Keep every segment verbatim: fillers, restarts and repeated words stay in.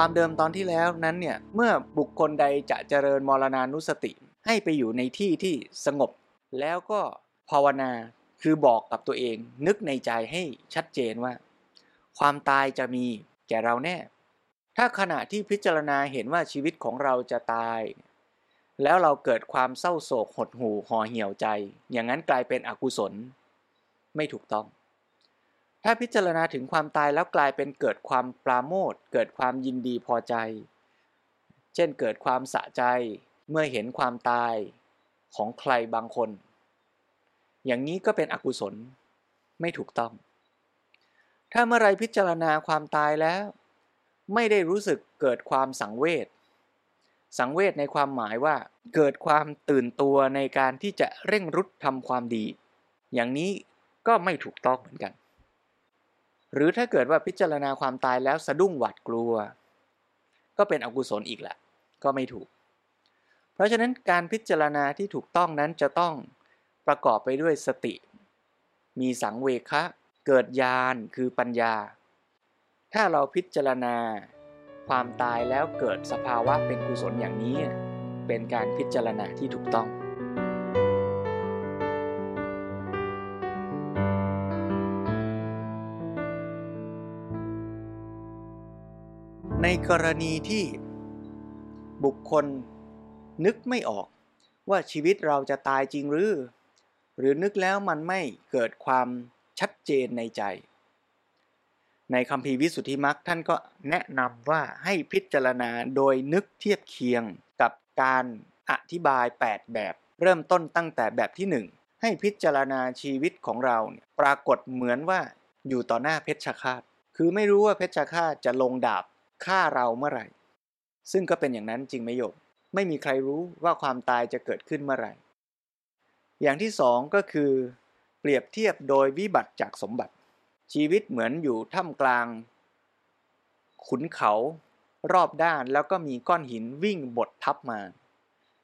ความเดิมตอนที่แล้วนั้นเนี่ยเมื่อบุคคลใดจะเจริญมรณานุสติให้ไปอยู่ในที่ที่สงบแล้วก็ภาวนาคือบอกกับตัวเองนึกในใจให้ชัดเจนว่าความตายจะมีแก่เราแน่ถ้าขณะที่พิจารณาเห็นว่าชีวิตของเราจะตายแล้วเราเกิดความเศร้าโศกหดหู่ห่อเหี่ยวใจอย่างนั้นกลายเป็นอกุศลไม่ถูกต้องถ้าพิจารณาถึงความตายแล้วกลายเป็นเกิดความปราโมทย์เกิดความยินดีพอใจเช่นเกิดความสะใจเมื่อเห็นความตายของใครบางคนอย่างนี้ก็เป็นอกุศลไม่ถูกต้องถ้าเมื่อไรพิจารณาความตายแล้วไม่ได้รู้สึกเกิดความสังเวชสังเวชในความหมายว่าเกิดความตื่นตัวในการที่จะเร่งรุดทำความดีอย่างนี้ก็ไม่ถูกต้องเหมือนกันหรือถ้าเกิดว่าพิจารณาความตายแล้วสะดุ้งหวาดกลัวก็เป็นอกุศลอีกแหละก็ไม่ถูกเพราะฉะนั้นการพิจารณาที่ถูกต้องนั้นจะต้องประกอบไปด้วยสติมีสังเวคะเกิดญาณคือปัญญาถ้าเราพิจารณาความตายแล้วเกิดสภาวะเป็นกุศลอย่างนี้เป็นการพิจารณาที่ถูกต้องในกรณีที่บุคคลนึกไม่ออกว่าชีวิตเราจะตายจริงหรือหรือนึกแล้วมันไม่เกิดความชัดเจนในใจในคัมภีร์วิสุทธิมรรคท่านก็แนะนำว่าให้พิจารณาโดยนึกเทียบเคียงกับการอธิบายแปดแบบเริ่มต้นตั้งแต่แบบที่หนึ่งให้พิจารณาชีวิตของเราปรากฏเหมือนว่าอยู่ต่อหน้าเพชฌฆาตคือไม่รู้ว่าเพชฌฆาตจะลงดาบฆ่าเราเมื่อไหร่ซึ่งก็เป็นอย่างนั้นจริงไหมโยมไม่มีใครรู้ว่าความตายจะเกิดขึ้นเมื่อไหร่อย่างที่สองก็คือเปรียบเทียบโดยวิบัติจากสมบัติชีวิตเหมือนอยู่ท่ามกลางขุนเขารอบด้านแล้วก็มีก้อนหินวิ่งบดทับมา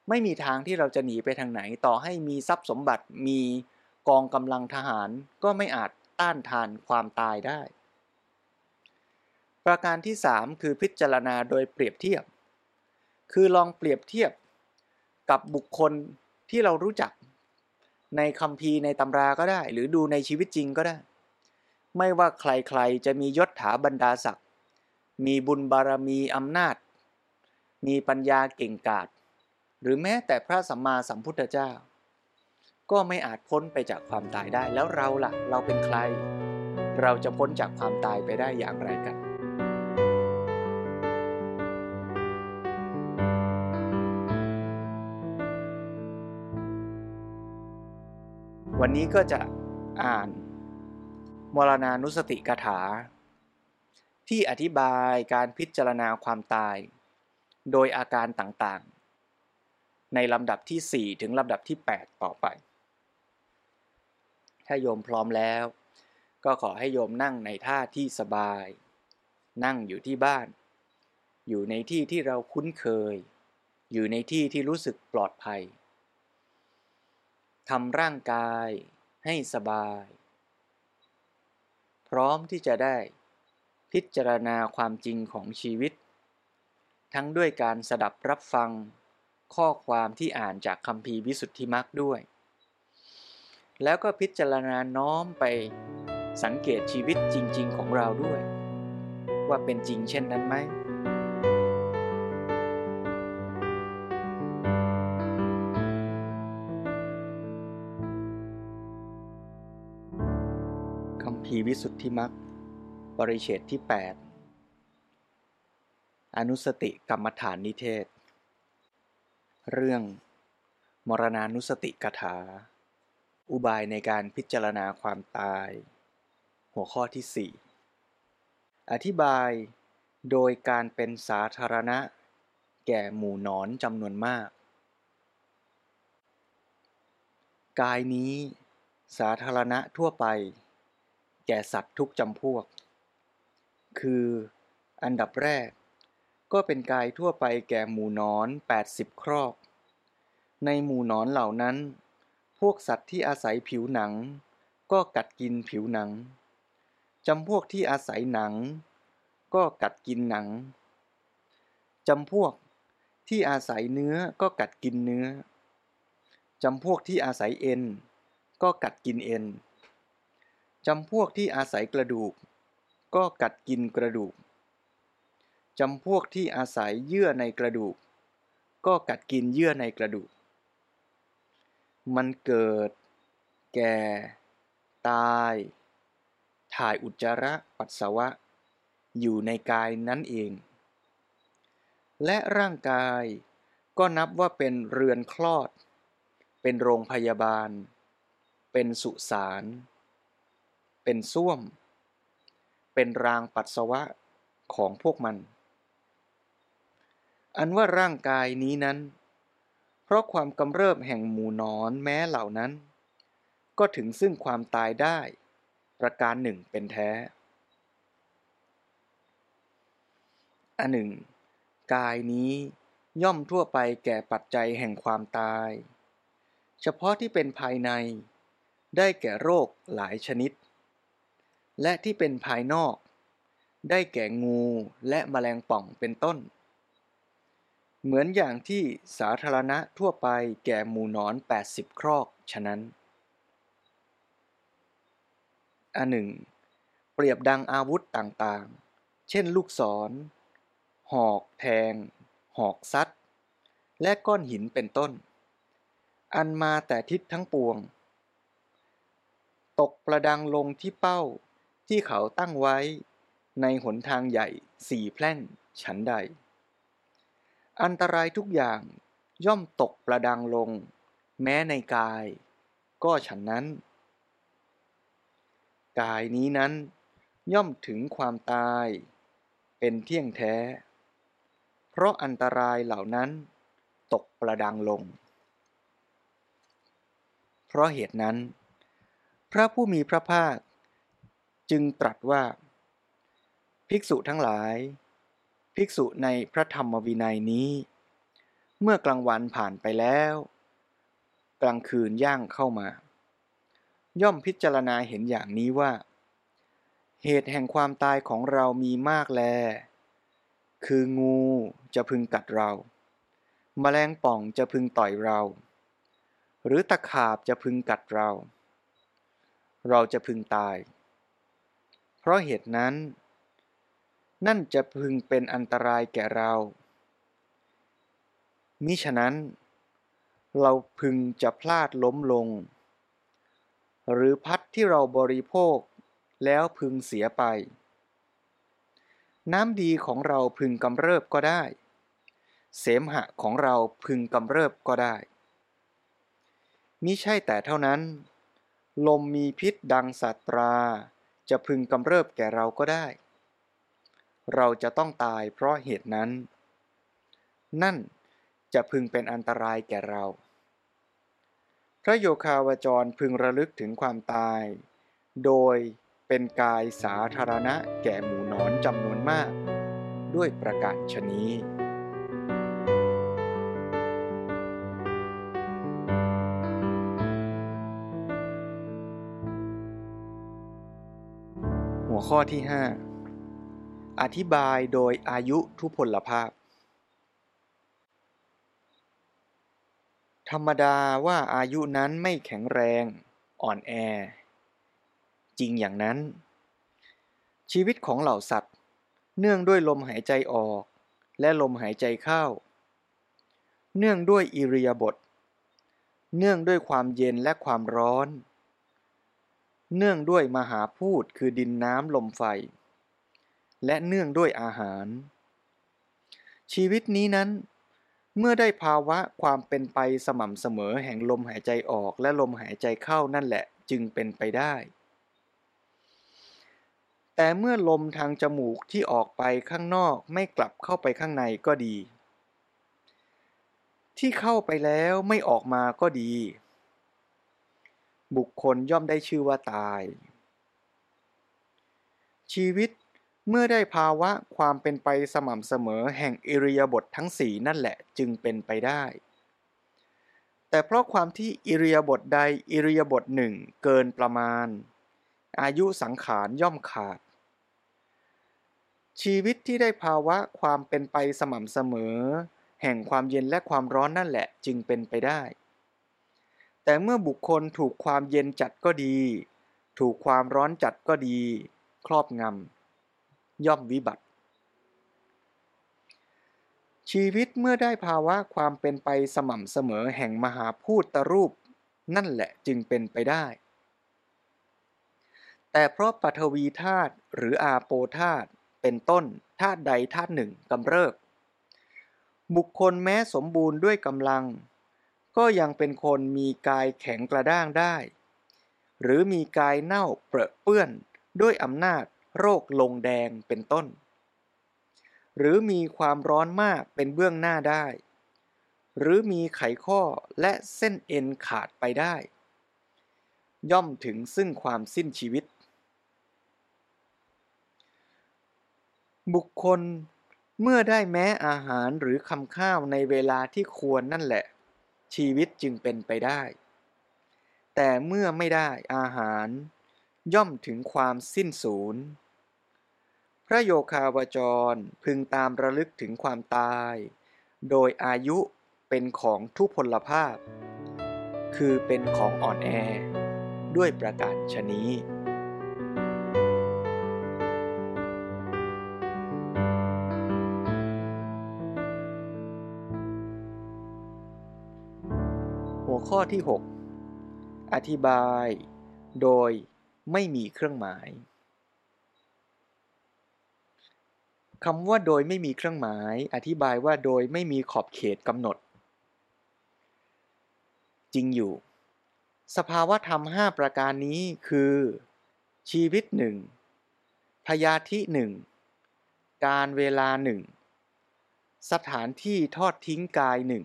ไม่มีทางที่เราจะหนีไปทางไหนต่อให้มีทรัพย์สมบัติมีกองกำลังทหารก็ไม่อาจต้านทานความตายได้ประการที่สามคือพิจารณาโดยเปรียบเทียบคือลองเปรียบเทียบกับบุคคลที่เรารู้จักในคัมภีร์ในตำราก็ได้หรือดูในชีวิตจริงก็ได้ไม่ว่าใครๆจะมียศถาบรรดาศักดิ์มีบุญบารมีอำนาจมีปัญญาเก่งกาจหรือแม้แต่พระสัมมาสัมพุทธเจ้าก็ไม่อาจพ้นไปจากความตายได้แล้วเราล่ะเราเป็นใครเราจะพ้นจากความตายไปได้อย่างไรกันวันนี้ก็จะอ่านมรณานุสติกถาที่อธิบายการพิจารณาความตายโดยอาการต่างๆในลำดับที่สี่ถึงลำดับที่แปดต่อไปถ้าโยมพร้อมแล้วก็ขอให้โยมนั่งในท่าที่สบายนั่งอยู่ที่บ้านอยู่ในที่ที่เราคุ้นเคยอยู่ในที่ที่รู้สึกปลอดภัยทำร่างกายให้สบายพร้อมที่จะได้พิจารณาความจริงของชีวิตทั้งด้วยการสดับรับฟังข้อความที่อ่านจากคัมภีร์วิสุทธิมรรคด้วยแล้วก็พิจารณาน้อมไปสังเกตชีวิตจริงๆของเราด้วยว่าเป็นจริงเช่นนั้นไหมทีวิสุทธิมรรคปริเฉดที่แปดอนุสติกรรมฐานนิเทศเรื่องมรณานุสติกถา อุบายในการพิจารณาความตายหัวข้อที่สี่อธิบายโดยการเป็นสาธารณะแก่หมู่หนอนจำนวนมากกายนี้สาธารณะทั่วไปแก่สัตว์ทุกจำพวกคืออันดับแรกก็เป็นกายทั่วไปแก่หมู่หนอนแปดสิบครอบในหมู่หนอนเหล่านั้นพวกสัตว์ที่อาศัยผิวหนังก็กัดกินผิวหนังจำพวกที่อาศัยหนังก็กัดกินหนังจำพวกที่อาศัยเนื้อก็กัดกินเนื้อจำพวกที่อาศัยเอ็นก็กัดกินเอ็นจำพวกที่อาศัยกระดูกก็กัดกินกระดูกจำพวกที่อาศัยเยื่อในกระดูกก็กัดกินเยื่อในกระดูกมันเกิดแก่ตายถ่ายอุจจาระปัสสาวะอยู่ในกายนั้นเองและร่างกายก็นับว่าเป็นเรือนคลอดเป็นโรงพยาบาลเป็นสุสานเป็นส้วมเป็นรางปัสสาวะของพวกมันอันว่าร่างกายนี้นั้นเพราะความกำเริบแห่งหมู่หนอนแม้เหล่านั้นก็ถึงซึ่งความตายได้ประการหนึ่งเป็นแท้อันหนึ่งกายนี้ย่อมทั่วไปแก่ปัจจัยแห่งความตายเฉพาะที่เป็นภายในได้แก่โรคหลายชนิดและที่เป็นภายนอกได้แก่งูและแมลงป่องเป็นต้นเหมือนอย่างที่สาธารณะทั่วไปแก่หมู่หนอนแปดสิบครอกฉะนั้นอันหนึ่งเปรียบดังอาวุธต่างๆเช่นลูกศรหอกแทงหอกซัดและก้อนหินเป็นต้นอันมาแต่ทิศทั้งปวงตกประดังลงที่เป้าที่เขาตั้งไว้ในหนทางใหญ่สี่แพร่งฉันใดอันตรายทุกอย่างย่อมตกประดังลงแม้ในกายก็ฉันนั้นกายนี้นั้นย่อมถึงความตายเป็นเที่ยงแท้เพราะอันตรายเหล่านั้นตกประดังลงเพราะเหตุนั้นพระผู้มีพระภาคจึงตรัสว่าภิกษุทั้งหลายภิกษุในพระธรรมวินัยนี้เมื่อกลางวันผ่านไปแล้วกลางคืนย่างเข้ามาย่อมพิจารณาเห็นอย่างนี้ว่าเหตุแห่งความตายของเรามีมากแลคืองูจะพึงกัดเราแมลงป่องจะพึงต่อยเราหรือตะขาบจะพึงกัดเราเราจะพึงตายเพราะเหตุนั้นนั่นจะพึงเป็นอันตรายแก่เรามิฉะนั้นเราพึงจะพลาดล้มลงหรือพัดที่เราบริโภคแล้วพึงเสียไปน้ำดีของเราพึงกำเริบก็ได้เสมหะของเราพึงกำเริบก็ได้มิใช่แต่เท่านั้นลมมีพิษดังสัตราจะพึงกำเริบแก่เราก็ได้เราจะต้องตายเพราะเหตุนั้นนั่นจะพึงเป็นอันตรายแก่เราพระโยคาวจรพึงระลึกถึงความตายโดยเป็นกายสาธารณะแก่หมู่หนอนจำนวนมากด้วยประการฉะนี้หัวข้อที่ห้าอธิบายโดยอายุทุพพลภาพธรรมดาว่าอายุนั้นไม่แข็งแรงอ่อนแอจริงอย่างนั้นชีวิตของเหล่าสัตว์เนื่องด้วยลมหายใจออกและลมหายใจเข้าเนื่องด้วยอิริยาบถเนื่องด้วยความเย็นและความร้อนเนื่องด้วยมหาภูตคือดินน้ำลมไฟและเนื่องด้วยอาหารชีวิตนี้นั้น เมื่อได้ภาวะความเป็นไปสม่ำเสมอแห่งลมหายใจออกและลมหายใจเข้านั่นแหละจึงเป็นไปได้แต่เมื่อลมทางจมูกที่ออกไปข้างนอกไม่กลับเข้าไปข้างในก็ดีที่เข้าไปแล้วไม่ออกมาก็ดีบุคคลย่อมได้ชื่อว่าตายชีวิตเมื่อได้ภาวะความเป็นไปสม่ำเสมอแห่งอิริยาบถทั้งสี่นั่นแหละจึงเป็นไปได้แต่เพราะความที่อิริยาบถใดอิริยาบถหนึ่งเกินประมาณอายุสังขารย่อมขาดชีวิตที่ได้ภาวะความเป็นไปสม่ำเสมอแห่งความเย็นและความร้อนนั่นแหละจึงเป็นไปได้แต่เมื่อบุคคลถูกความเย็นจัดก็ดีถูกความร้อนจัดก็ดีครอบงำย่อมวิบัติชีวิตเมื่อได้ภาวะความเป็นไปสม่ำเสมอแห่งมหาภูตรูปนั่นแหละจึงเป็นไปได้แต่เพราะปฐวีธาตุหรืออาโปธาตุเป็นต้นธาตุใดธาตุหนึ่งกำเริบบุคคลแม้สมบูรณ์ด้วยกำลังก็ยังเป็นคนมีกายแข็งกระด้างได้หรือมีกายเน่าเปรอะเปื้อนด้วยอำนาจโรคลงแดงเป็นต้นหรือมีความร้อนมากเป็นเบื้องหน้าได้หรือมีไขข้อและเส้นเอ็นขาดไปได้ย่อมถึงซึ่งความสิ้นชีวิตบุคคลเมื่อได้แม้อาหารหรือคำข้าวในเวลาที่ควรนั่นแหละชีวิตจึงเป็นไปได้แต่เมื่อไม่ได้อาหารย่อมถึงความสิ้นสูญพระโยคาวจรพึงตามระลึกถึงความตายโดยอายุเป็นของทุพพลภาพคือเป็นของอ่อนแอด้วยประการฉะนี้หัวข้อที่หกอธิบายโดยไม่มีเครื่องหมายคำว่าโดยไม่มีเครื่องหมายอธิบายว่าโดยไม่มีขอบเขตกำหนดจริงอยู่สภาวะธรรมห้าประการนี้คือชีวิตหนึ่งพยาธิหนึ่งการเวลาหนึ่งสถานที่ทอดทิ้งกายหนึ่ง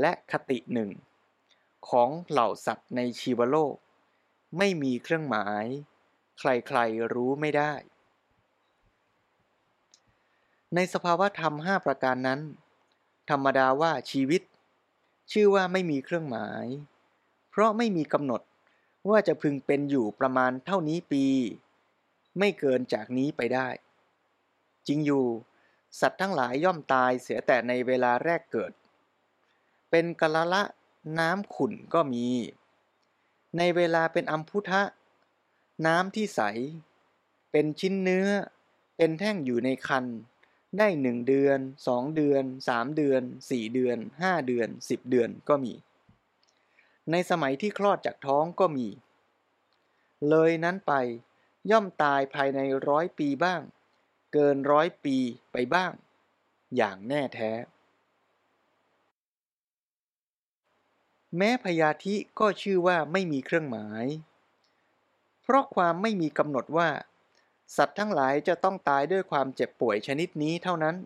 และคติหนึ่งของเหล่าสัตว์ในชีวโลกไม่มีเครื่องหมายใครๆรู้ไม่ได้ในสภาวะธรรมห้าประการนั้นธรรมดาว่าชีวิตชื่อว่าไม่มีเครื่องหมายเพราะไม่มีกำหนดว่าจะพึงเป็นอยู่ประมาณเท่านี้ปีไม่เกินจากนี้ไปได้จริงอยู่สัตว์ทั้งหลายย่อมตายเสียแต่ในเวลาแรกเกิดเป็นกะละละน้ำขุ่นก็มีในเวลาเป็นอัมพุทะน้ำที่ใสเป็นชิ้นเนื้อเป็นแท่งอยู่ในครรภ์ได้หนึ่งเดือนสองเดือนสามเดือนสี่เดือนห้าเดือนสิบเดือนก็มีในสมัยที่คลอดจากท้องก็มีเลยนั้นไปย่อมตายภายในร้อยปีบ้างเกินร้อยปีไปบ้างอย่างแน่แท้แม้พยาธิก็ชื่อว่าไม่มีเครื่องหมายเพราะความไม่มีกำหนดว่าสัตว์ทั้งหลายจะต้องตายด้วยความเจ็บป่วยชนิดนี้เท่านั้น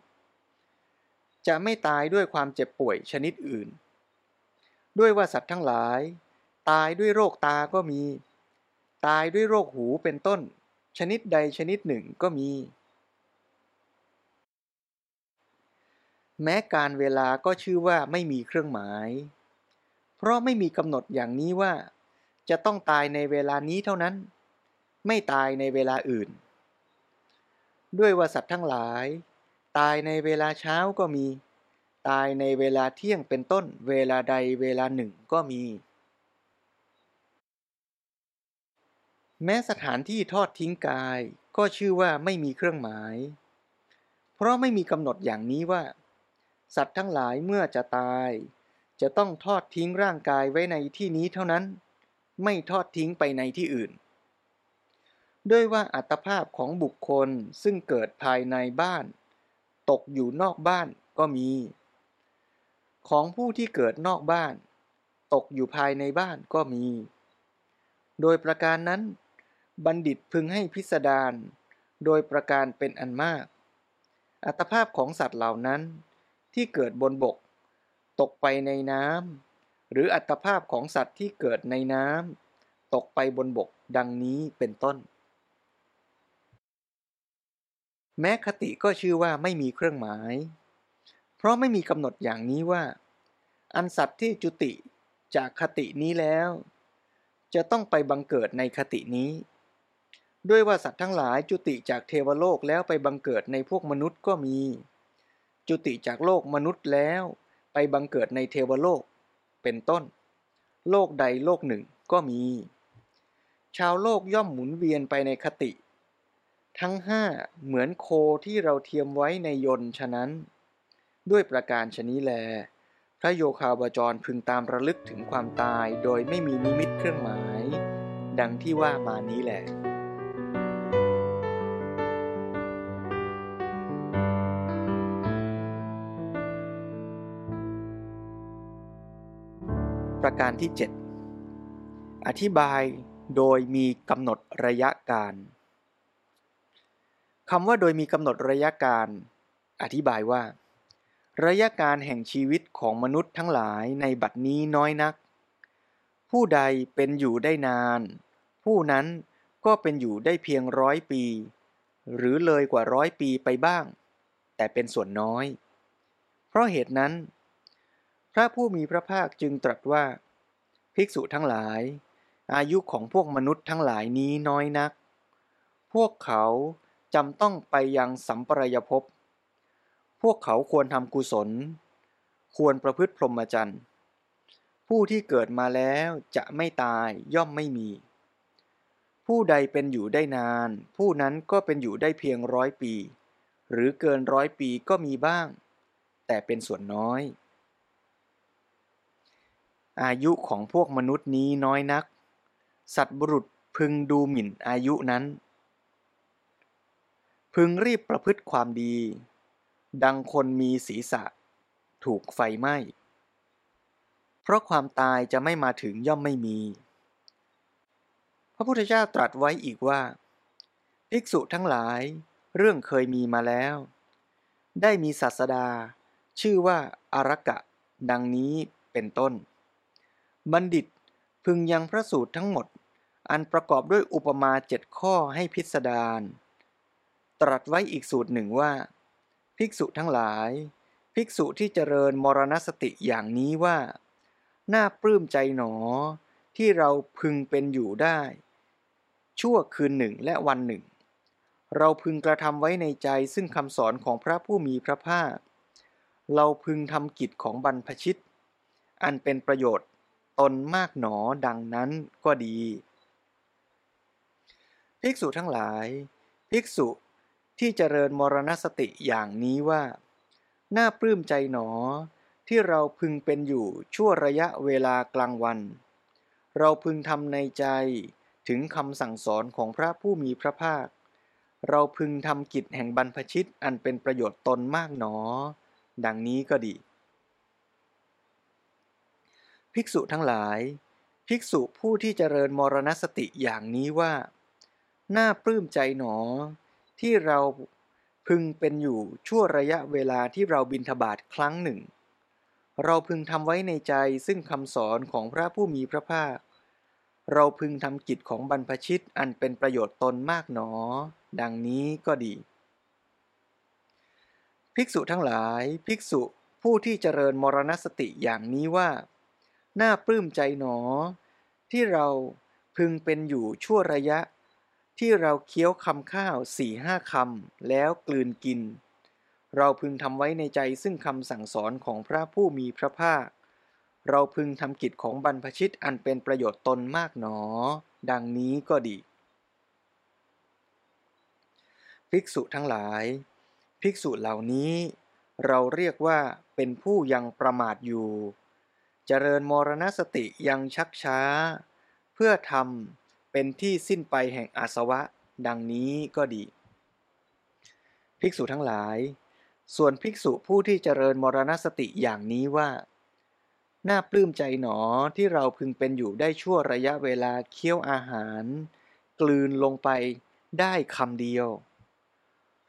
จะไม่ตายด้วยความเจ็บป่วยชนิดอื่นด้วยว่าสัตว์ทั้งหลายตายด้วยโรคตาก็มีตายด้วยโรคหูเป็นต้นชนิดใดชนิดหนึ่งก็มีแม้การเวลาก็ชื่อว่าไม่มีเครื่องหมายเพราะไม่มีกำหนดอย่างนี้ว่าจะต้องตายในเวลานี้เท่านั้นไม่ตายในเวลาอื่นด้วยว่าสัตว์ทั้งหลายตายในเวลาเช้าก็มีตายในเวลาเที่ยงเป็นต้นเวลาใดเวลาหนึ่งก็มีแม้สถานที่ทอดทิ้งกายก็ชื่อว่าไม่มีเครื่องหมายเพราะไม่มีกำหนดอย่างนี้ว่าสัตว์ทั้งหลายเมื่อจะตายจะต้องทอดทิ้งร่างกายไว้ในที่นี้เท่านั้นไม่ทอดทิ้งไปในที่อื่นด้วยว่าอัตภาพของบุคคลซึ่งเกิดภายในบ้านตกอยู่นอกบ้านก็มี ของผู้ที่เกิดนอกบ้านตกอยู่ภายในบ้านก็มีโดยประการนั้นบัณฑิตพึงให้พิสดารโดยประการเป็นอันมากอัตภาพของสัตว์เหล่านั้นที่เกิดบนบกตกไปในน้ำหรืออัตภาพของสัตว์ที่เกิดในน้ำตกไปบนบกดังนี้เป็นต้นแม้คติก็ชื่อว่าไม่มีเครื่องหมายเพราะไม่มีกำหนดอย่างนี้ว่าอันสัตว์ที่จุติจากคตินี้แล้วจะต้องไปบังเกิดในคตินี้ด้วยว่าสัตว์ทั้งหลายจุติจากเทวโลกแล้วไปบังเกิดในพวกมนุษย์ก็มีจุติจากโลกมนุษย์แล้วไปบังเกิดในเทวโลกเป็นต้นโลกใดโลกหนึ่งก็มีชาวโลกย่อมหมุนเวียนไปในคติทั้งห้าเหมือนโคที่เราเทียมไว้ในยนต์ฉะนั้นด้วยประการชนี้แลพระโยคาวจรพึงตามระลึกถึงความตายโดยไม่มีนิมิตเครื่องหมายดังที่ว่ามานี้แหละประการที่เจ็ดอธิบายโดยมีกำหนดระยะการคำว่าโดยมีกำหนดระยะการอธิบายว่าระยะการแห่งชีวิตของมนุษย์ทั้งหลายในบัดนี้น้อยนักผู้ใดเป็นอยู่ได้นานผู้นั้นก็เป็นอยู่ได้เพียงร้อยปีหรือเลยกว่าร้อยปีไปบ้างแต่เป็นส่วนน้อยเพราะเหตุนั้นพระผู้มีพระภาคจึงตรัสว่าภิกษุทั้งหลายอายุของพวกมนุษย์ทั้งหลายนี้น้อยนักพวกเขาจำต้องไปยังสัมปรายภพพวกเขาควรทำกุศลควรประพฤติพรหมจรรย์ผู้ที่เกิดมาแล้วจะไม่ตายย่อมไม่มีผู้ใดเป็นอยู่ได้นานผู้นั้นก็เป็นอยู่ได้เพียงร้อยปีหรือเกินร้อยปีก็มีบ้างแต่เป็นส่วนน้อยอายุของพวกมนุษย์นี้น้อยนักสัตบุรุษพึงดูหมิ่นอายุนั้นพึงรีบประพฤติความดีดังคนมีศีรษะถูกไฟไหม้เพราะความตายจะไม่มาถึงย่อมไม่มีพระพุทธเจ้าตรัสไว้อีกว่าภิกษุทั้งหลายเรื่องเคยมีมาแล้วได้มีศาสดาชื่อว่าอารักขะดังนี้เป็นต้นบัณฑิตพึงยังพระสูตรทั้งหมดอันประกอบด้วยอุปมาเจ็ดข้อให้พิสดารตรัสไว้อีกสูตรหนึ่งว่าภิกษุทั้งหลายภิกษุที่เจริญมรณสติอย่างนี้ว่าน่าปลื้มใจหนอที่เราพึงเป็นอยู่ได้ชั่วคืนหนึ่งและวันหนึ่งเราพึงกระทำไว้ในใจซึ่งคำสอนของพระผู้มีพระภาคเราพึงทำกิจของบรรพชิตอันเป็นประโยชน์ตนมากหนอดังนั้นก็ดีภิกษุทั้งหลายภิกษุที่เจริญมรณสติอย่างนี้ว่าน่าปลื้มใจหนอที่เราพึงเป็นอยู่ชั่วระยะเวลากลางวันเราพึงทำในใจถึงคำสั่งสอนของพระผู้มีพระภาคเราพึงทำกิจแห่งบรรพชิตอันเป็นประโยชน์ตนมากหนอดังนี้ก็ดีภิกษุทั้งหลายภิกษุผู้ที่เจริญมรณสติอย่างนี้ว่าน่าปลื้มใจหนอที่เราพึงเป็นอยู่ชั่วระยะเวลาที่เราบิณฑบาตครั้งหนึ่งเราพึงทำไว้ในใจซึ่งคำสอนของพระผู้มีพระภาคเราพึงทำกิจของบรรพชิตอันเป็นประโยชน์ตนมากหนอดังนี้ก็ดีภิกษุทั้งหลายภิกษุผู้ที่เจริญมรณสติอย่างนี้ว่าน่าปลื้มใจหนอที่เราพึงเป็นอยู่ชั่วระยะที่เราเคี้ยวคำข้าว สี่ห้า คำแล้วกลืนกินเราพึงทำไว้ในใจซึ่งคำสั่งสอนของพระผู้มีพระภาคเราพึงทำกิจของบรรพชิตอันเป็นประโยชน์ตนมากหนอดังนี้ก็ดีภิกษุทั้งหลายภิกษุเหล่านี้เราเรียกว่าเป็นผู้ยังประมาทอยู่เจริญมรณสติยังชักช้าเพื่อทำเป็นที่สิ้นไปแห่งอาสวะดังนี้ก็ดีภิกษุทั้งหลายส่วนภิกษุผู้ที่เจริญมรณสติอย่างนี้ว่า น่าปลื้มใจหนอที่เราพึงเป็นอยู่ได้ชั่วระยะเวลาเคี้ยวอาหารกลืนลงไปได้คำเดียว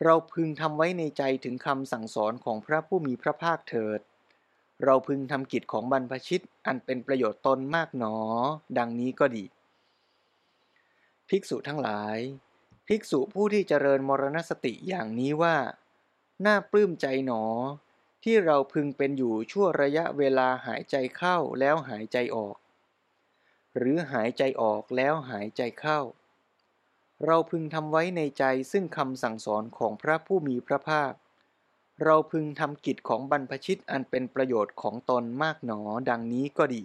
เราพึงทำไว้ในใจถึงคำสั่งสอนของพระผู้มีพระภาคเถิดเราพึงทำกิจของบรรพชิตอันเป็นประโยชน์ตนมากหนอดังนี้ก็ดีภิกษุทั้งหลายภิกษุผู้ที่เจริญมรณสติอย่างนี้ว่าน่าปลื้มใจหนอที่เราพึงเป็นอยู่ชั่วระยะเวลาหายใจเข้าแล้วหายใจออกหรือหายใจออกแล้วหายใจเข้าเราพึงทำไว้ในใจซึ่งคำสั่งสอนของพระผู้มีพระภาคเราพึงทำกิจของบรรพชิตอันเป็นประโยชน์ของตนมากหนอดังนี้ก็ดี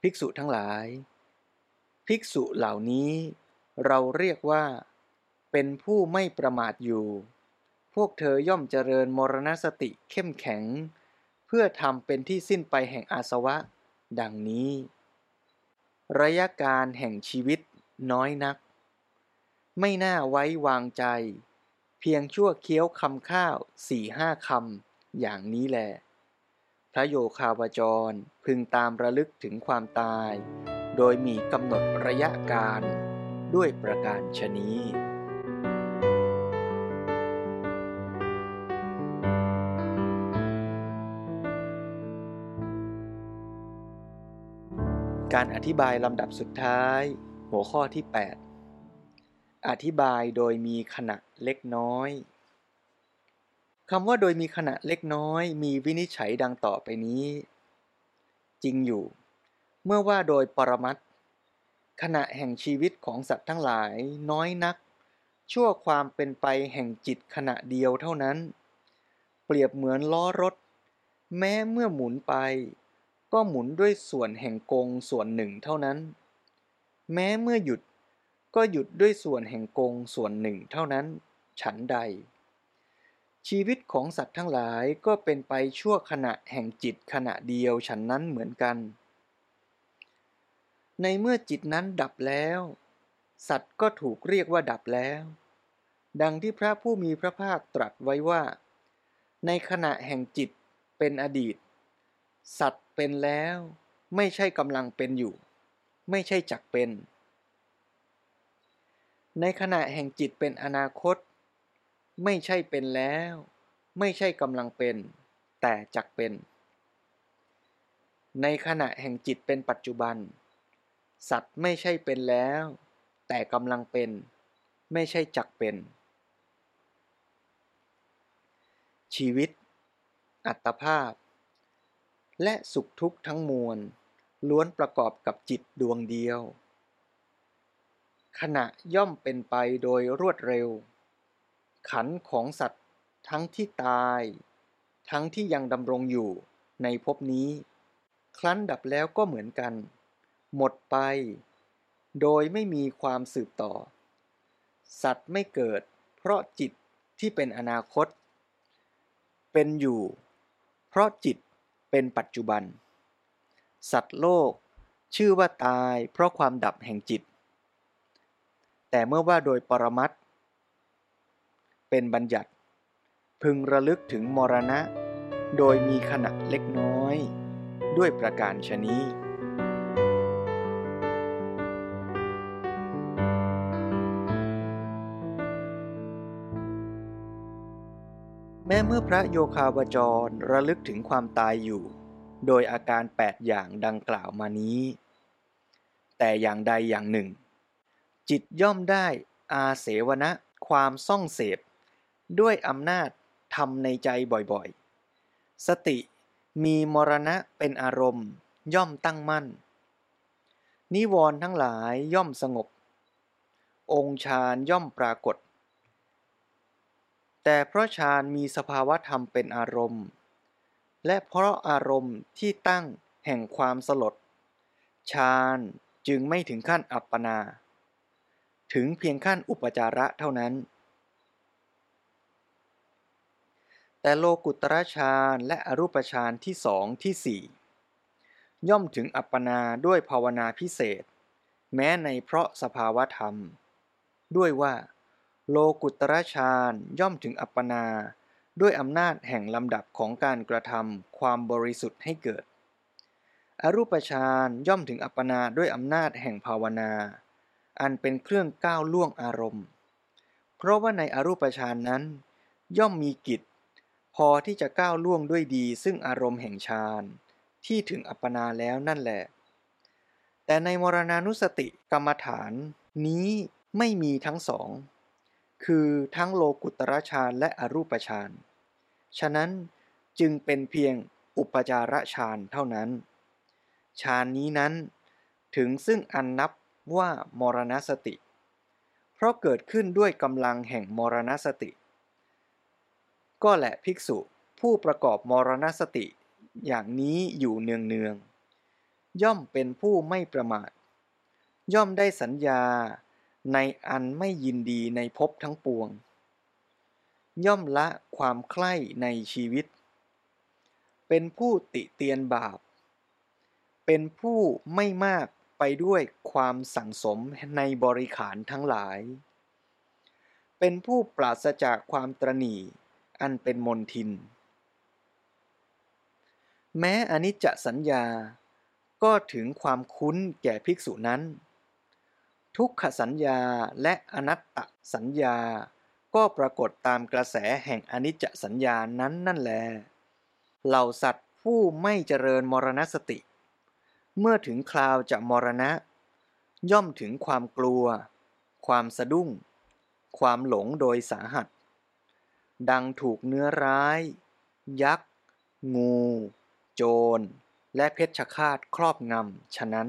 ภิกษุทั้งหลายภิกษุเหล่านี้เราเรียกว่าเป็นผู้ไม่ประมาทอยู่พวกเธอย่อมเจริญมรณสติเข้มแข็งเพื่อทำเป็นที่สิ้นไปแห่งอาสวะดังนี้ระยะการแห่งชีวิตน้อยนักไม่น่าไว้วางใจเพียงชั่วเคี้ยวคำข้าวสี่ห้าคำอย่างนี้แหละพระโยคาวจรพึงตามระลึกถึงความตายโดยมีกำหนดระยะการด้วยประการฉะนี้การอธิบายลำดับสุดท้ายหัวข้อที่แปดอธิบายโดยมีขณะเล็กน้อยคำว่าโดยมีขณะเล็กน้อยมีวินิจฉัยดังต่อไปนี้จริงอยู่เมื่อว่าโดยปรมัตถ์ขณะแห่งชีวิตของสัตว์ทั้งหลายน้อยนักชั่วความเป็นไปแห่งจิตขณะเดียวเท่านั้นเปรียบเหมือนล้อรถแม้เมื่อหมุนไปก็หมุนด้วยส่วนแห่งกงส่วนหนึ่งเท่านั้นแม้เมื่อหยุดก็หยุดด้วยส่วนแห่งกงส่วนหนึ่งเท่านั้นฉันใดชีวิตของสัตว์ทั้งหลายก็เป็นไปชั่วขณะแห่งจิตขณะเดียวฉันนั้นเหมือนกันในเมื่อจิตนั้นดับแล้วสัตว์ก็ถูกเรียกว่าดับแล้วดังที่พระผู้มีพระภาคตรัสไว้ว่าในขณะแห่งจิตเป็นอดีตสัตว์เป็นแล้วไม่ใช่กำลังเป็นอยู่ไม่ใช่จักเป็นในขณะแห่งจิตเป็นอนาคตไม่ใช่เป็นแล้วไม่ใช่กำลังเป็นแต่จักเป็นในขณะแห่งจิตเป็นปัจจุบันสัตว์ไม่ใช่เป็นแล้วแต่กำลังเป็นไม่ใช่จักเป็นชีวิตอัตภาพและสุขทุกข์ทั้งมวลล้วนประกอบกับจิตดวงเดียวขณะย่อมเป็นไปโดยรวดเร็วขันธ์ของสัตว์ทั้งที่ตายทั้งที่ยังดำรงอยู่ในภพนี้ครั้นดับแล้วก็เหมือนกันหมดไปโดยไม่มีความสืบต่อสัตว์ไม่เกิดเพราะจิตที่เป็นอนาคตเป็นอยู่เพราะจิตเป็นปัจจุบันสัตว์โลกชื่อว่าตายเพราะความดับแห่งจิตแต่เมื่อว่าโดยปรมัตถ์เป็นบัญญัติพึงระลึกถึงมรณะโดยมีขณะเล็กน้อยด้วยประการฉะนี้แม้เมื่อพระโยคาวจรระลึกถึงความตายอยู่โดยอาการแปดอย่างดังกล่าวมานี้แต่อย่างใดอย่างหนึ่งจิตย่อมได้อาเสวนะความส่องเสพด้วยอำนาจทำในใจบ่อยๆสติมีมรณะเป็นอารมณ์ย่อมตั้งมั่นนิวรณ์ทั้งหลายย่อมสงบองค์ฌานย่อมปรากฏแต่เพราะฌานมีสภาวะธรรมเป็นอารมณ์และเพราะอารมณ์ที่ตั้งแห่งความสลดฌานจึงไม่ถึงขั้นอัปปนาถึงเพียงขั้นอุปจาระเท่านั้นแต่โลกุตตรฌานและอรูปฌานที่สองที่สี่ย่อมถึงอัปปนาด้วยภาวนาพิเศษแม้ในเพราะสภาวะธรรมด้วยว่าโลกุตตรฌานย่อมถึงอัปปนา ด้วยอำนาจแห่งลำดับของการกระทำความบริสุทธิ์ให้เกิดอรูปฌานย่อมถึงอัปปนาด้วยอำนาจแห่งภาวนาอันเป็นเครื่องก้าวล่วงอารมณ์เพราะว่าในอรูปฌานนั้นย่อมมีกิจพอที่จะก้าวล่วงด้วยดีซึ่งอารมณ์แห่งฌานที่ถึงอัปปนาแล้วนั่นแหละแต่ในมรณานุสติกรรมฐานนี้ไม่มีทั้งสองคือทั้งโลกุตรฌานและอรูปฌานฉะนั้นจึงเป็นเพียงอุปจารฌานเท่านั้นฌานนี้นั้นถึงซึ่งอันนับว่ามรณสติเพราะเกิดขึ้นด้วยกำลังแห่งมรณสติก็แหละภิกษุผู้ประกอบมรณสติอย่างนี้อยู่เนืองๆย่อมเป็นผู้ไม่ประมาทย่อมได้สัญญาในอันไม่ยินดีในภพทั้งปวงย่อมละความใคร่ในชีวิตเป็นผู้ติเตียนบาปเป็นผู้ไม่มากไปด้วยความสั่งสมในบริขารทั้งหลายเป็นผู้ปราศจากความตระหนี่อันเป็นมนทินแม้อนิจจสัญญาก็ถึงความคุ้นแก่ภิกษุนั้นทุกขสัญญาและอนัตตสัญญาก็ปรากฏตามกระแสแห่งอนิจจสัญญานั้นนั่นแลเหล่าสัตว์ผู้ไม่เจริญมรณสติเมื่อถึงคราวจะมรณะย่อมถึงความกลัวความสะดุ้งความหลงโดยสาหัสดังถูกเนื้อร้ายยักษ์งูโจรและเพชฌฆาตครอบงำฉะนั้น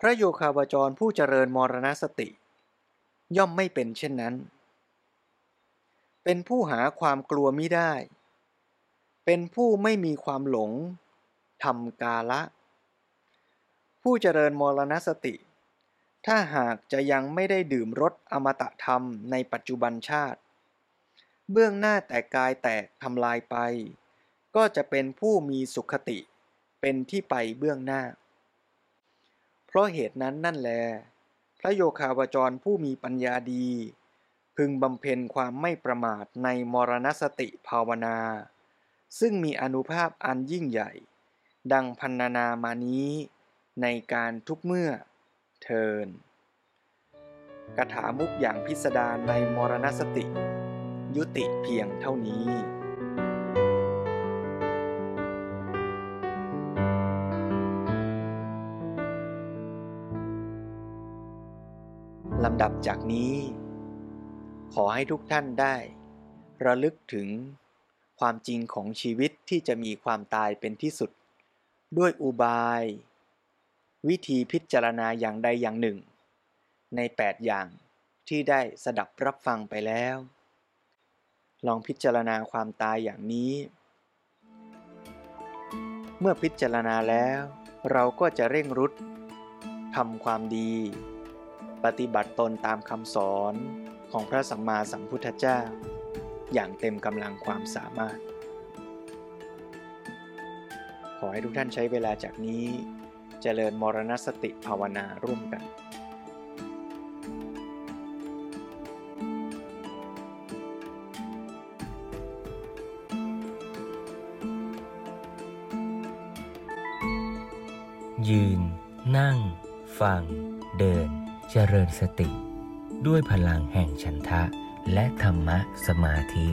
พระโยคาวจรผู้เจริญมรณสติย่อมไม่เป็นเช่นนั้นเป็นผู้หาความกลัวมิได้เป็นผู้ไม่มีความหลงทำกาละผู้เจริญมรณสติถ้าหากจะยังไม่ได้ดื่มรสอมตะธรรมในปัจจุบันชาติเบื้องหน้าแต่กายแตกทำลายไปก็จะเป็นผู้มีสุขติเป็นที่ไปเบื้องหน้าเพราะเหตุนั้นนั่นแลพระโยคาวจรผู้มีปัญญาดีพึงบำเพ็ญความไม่ประมาทในมรณสติภาวนาซึ่งมีอานุภาพอันยิ่งใหญ่ดังพรรณนามานี้ในการทุกเมื่อเทินคาถามุกอย่างพิสดารในมรณสติยุติเพียงเท่านี้ลำดับจากนี้ขอให้ทุกท่านได้ระลึกถึงความจริงของชีวิตที่จะมีความตายเป็นที่สุดด้วยอุบายวิธีพิจารณาอย่างใดอย่างหนึ่งในแปดอย่างที่ได้สดับรับฟังไปแล้วลองพิจารณาความตายอย่างนี้เมื่อพิจารณาแล้วเราก็จะเร่งรุดทำความดีปฏิบัติตนตามคำสอนของพระสัมมาสัมพุทธเจ้าอย่างเต็มกำลังความสามารถขอให้ทุกท่านใช้เวลาจากนี้เจริญมรณสติภาวนาร่วมกันยืนนั่งฟังเดินเจริญสติด้วยพลังแห่งฉันทะและธรรมะสมาธิ